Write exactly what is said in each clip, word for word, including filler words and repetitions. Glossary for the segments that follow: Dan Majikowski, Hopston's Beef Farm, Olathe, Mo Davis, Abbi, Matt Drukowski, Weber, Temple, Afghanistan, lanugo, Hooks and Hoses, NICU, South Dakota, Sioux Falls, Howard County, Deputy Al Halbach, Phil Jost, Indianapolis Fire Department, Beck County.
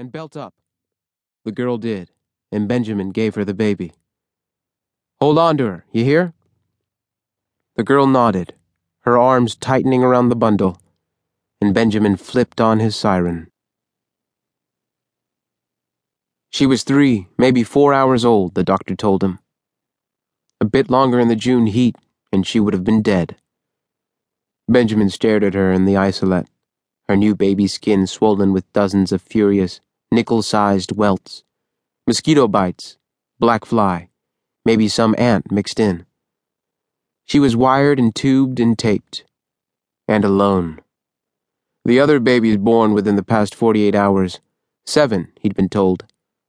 and belt up." The girl did, and Benjamin gave her the baby. "Hold on to her, you hear?" The girl nodded, her arms tightening around the bundle, and Benjamin flipped on his siren. She was three, maybe four hours old, the doctor told him. A bit longer in the June heat, and she would have been dead. Benjamin stared at her in the isolate, her new baby skin swollen with dozens of furious, nickel-sized welts, mosquito bites, black fly, maybe some ant mixed in. She was wired and tubed and taped, and alone. The other babies born within the past forty-eight hours, seven, he'd been told,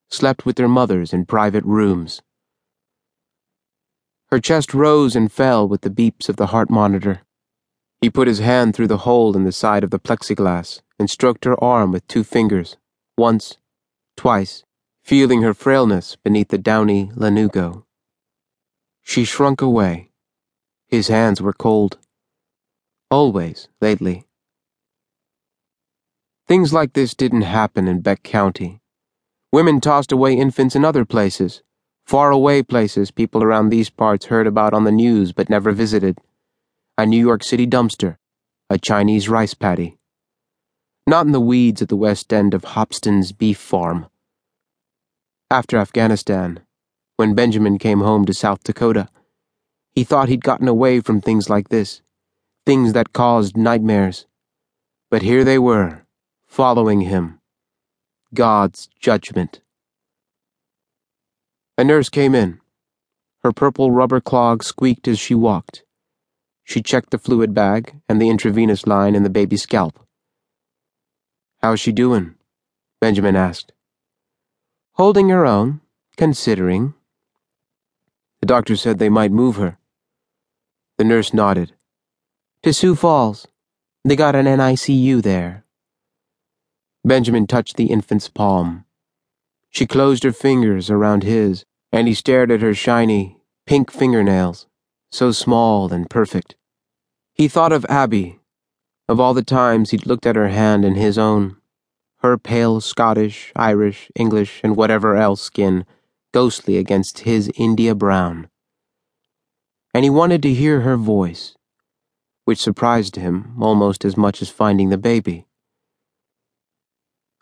slept with their mothers in private rooms. Her chest rose and fell with the beeps of the heart monitor. He put his hand through the hole in the side of the plexiglass and stroked her arm with two fingers, once, twice, feeling her frailness beneath the downy lanugo. She shrunk away. His hands were cold. Always, lately. Things like this didn't happen in Beck County. Women tossed away infants in other places, far away places people around these parts heard about on the news but never visited. A New York City dumpster, a Chinese rice paddy. Not in the weeds at the west end of Hopston's Beef Farm. After Afghanistan, when Benjamin came home to South Dakota, he thought he'd gotten away from things like this, things that caused nightmares. But here they were, following him. God's judgment. A nurse came in. Her purple rubber clog squeaked as she walked. She checked the fluid bag and the intravenous line in the baby's scalp. "How's she doing?" Benjamin asked. "Holding her own, considering." The doctor said they might move her. The nurse nodded. "To Sioux Falls. They got an N I C U there." Benjamin touched the infant's palm. She closed her fingers around his, and he stared at her shiny, pink fingernails, so small and perfect. He thought of Abby, of all the times he'd looked at her hand in his own, her pale Scottish, Irish, English, and whatever else skin, ghostly against his India brown. And he wanted to hear her voice, which surprised him almost as much as finding the baby.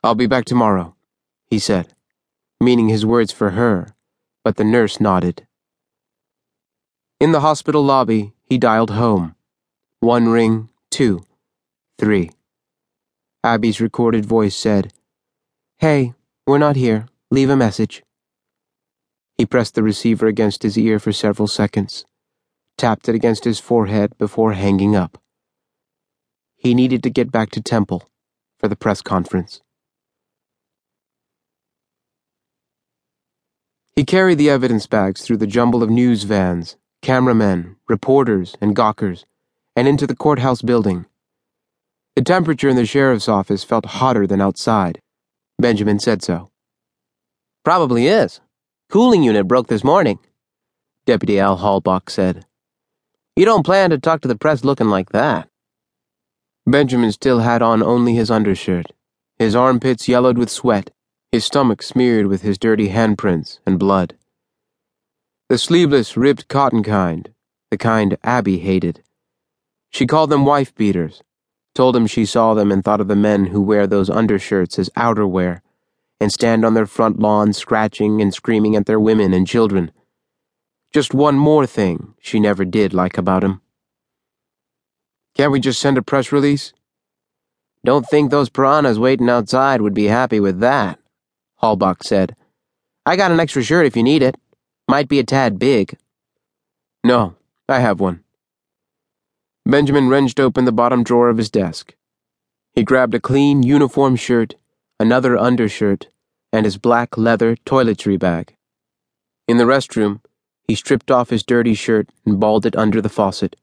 "I'll be back tomorrow," he said, meaning his words for her, but the nurse nodded. In the hospital lobby, he dialed home. One ring, two, three. Abby's recorded voice said, "Hey, we're not here. Leave a message." He pressed the receiver against his ear for several seconds, tapped it against his forehead before hanging up. He needed to get back to Temple for the press conference. He carried the evidence bags through the jumble of news vans, cameramen, reporters, and gawkers, and into the courthouse building. The temperature in the sheriff's office felt hotter than outside. Benjamin said so. "Probably is. Cooling unit broke this morning," Deputy Al Halbach said. "You don't plan to talk to the press looking like that." Benjamin still had on only his undershirt, his armpits yellowed with sweat, his stomach smeared with his dirty handprints and blood. The sleeveless, ripped cotton kind, the kind Abby hated. She called them wife-beaters, told him she saw them and thought of the men who wear those undershirts as outerwear and stand on their front lawns scratching and screaming at their women and children. Just one more thing she never did like about him. "Can't we just send a press release?" "Don't think those piranhas waiting outside would be happy with that," Halbach said. "I got an extra shirt if you need it. Might be a tad big." "No, I have one." Benjamin wrenched open the bottom drawer of his desk. He grabbed a clean uniform shirt, another undershirt, and his black leather toiletry bag. In the restroom, he stripped off his dirty shirt and balled it under the faucet,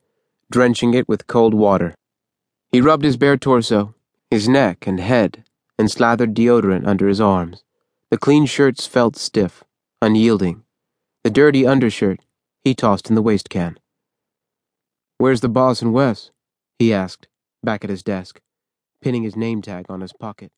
drenching it with cold water. He rubbed his bare torso, his neck and head, and slathered deodorant under his arms. The clean shirts felt stiff, unyielding. The dirty undershirt he tossed in the waste can. "Where's the boss and Wes?" he asked, back at his desk, pinning his name tag on his pocket.